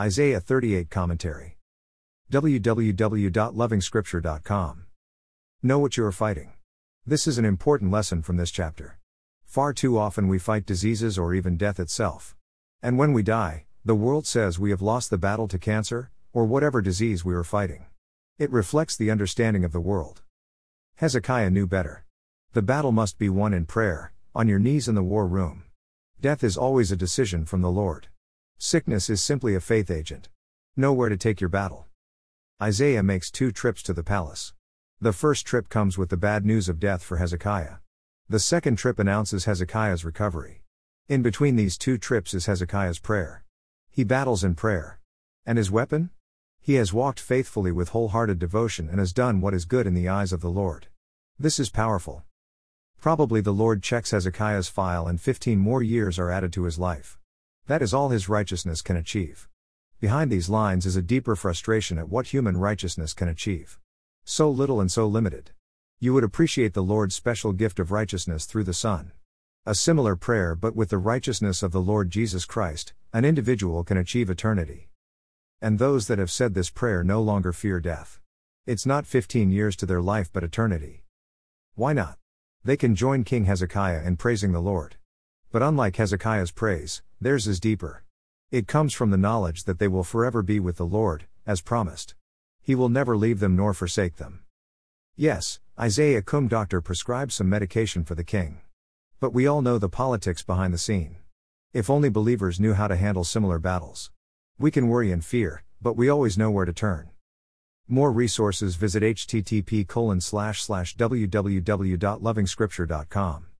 Isaiah 38 Commentary. www.lovingscripture.com. Know what you are fighting. This is an important lesson from this chapter. Far too often we fight diseases or even death itself. And when we die, the world says we have lost the battle to cancer, or whatever disease we are fighting. It reflects the understanding of the world. Hezekiah knew better. The battle must be won in prayer, on your knees in the war room. Death is always a decision from the Lord. Sickness is simply a faith agent. Know where to take your battle. Isaiah makes two trips to the palace. The first trip comes with the bad news of death for Hezekiah. The second trip announces Hezekiah's recovery. In between these two trips is Hezekiah's prayer. He battles in prayer. And his weapon? He has walked faithfully with wholehearted devotion and has done what is good in the eyes of the Lord. This is powerful. Probably the Lord checks Hezekiah's file and 15 more years are added to his life. That is all his righteousness can achieve. Behind these lines is a deeper frustration at what human righteousness can achieve. So little and so limited. You would appreciate the Lord's special gift of righteousness through the Son. A similar prayer, but with the righteousness of the Lord Jesus Christ, an individual can achieve eternity. And those that have said this prayer no longer fear death. It's not 15 years to their life but eternity. Why not? They can join King Hezekiah in praising the Lord. But unlike Hezekiah's praise, theirs is deeper. It comes from the knowledge that they will forever be with the Lord, as promised. He will never leave them nor forsake them. Yes, Isaiah Kum Doctor prescribes some medication for the king. But we all know the politics behind the scene. If only believers knew how to handle similar battles. We can worry and fear, but we always know where to turn. More resources visit http://www.lovingscripture.com.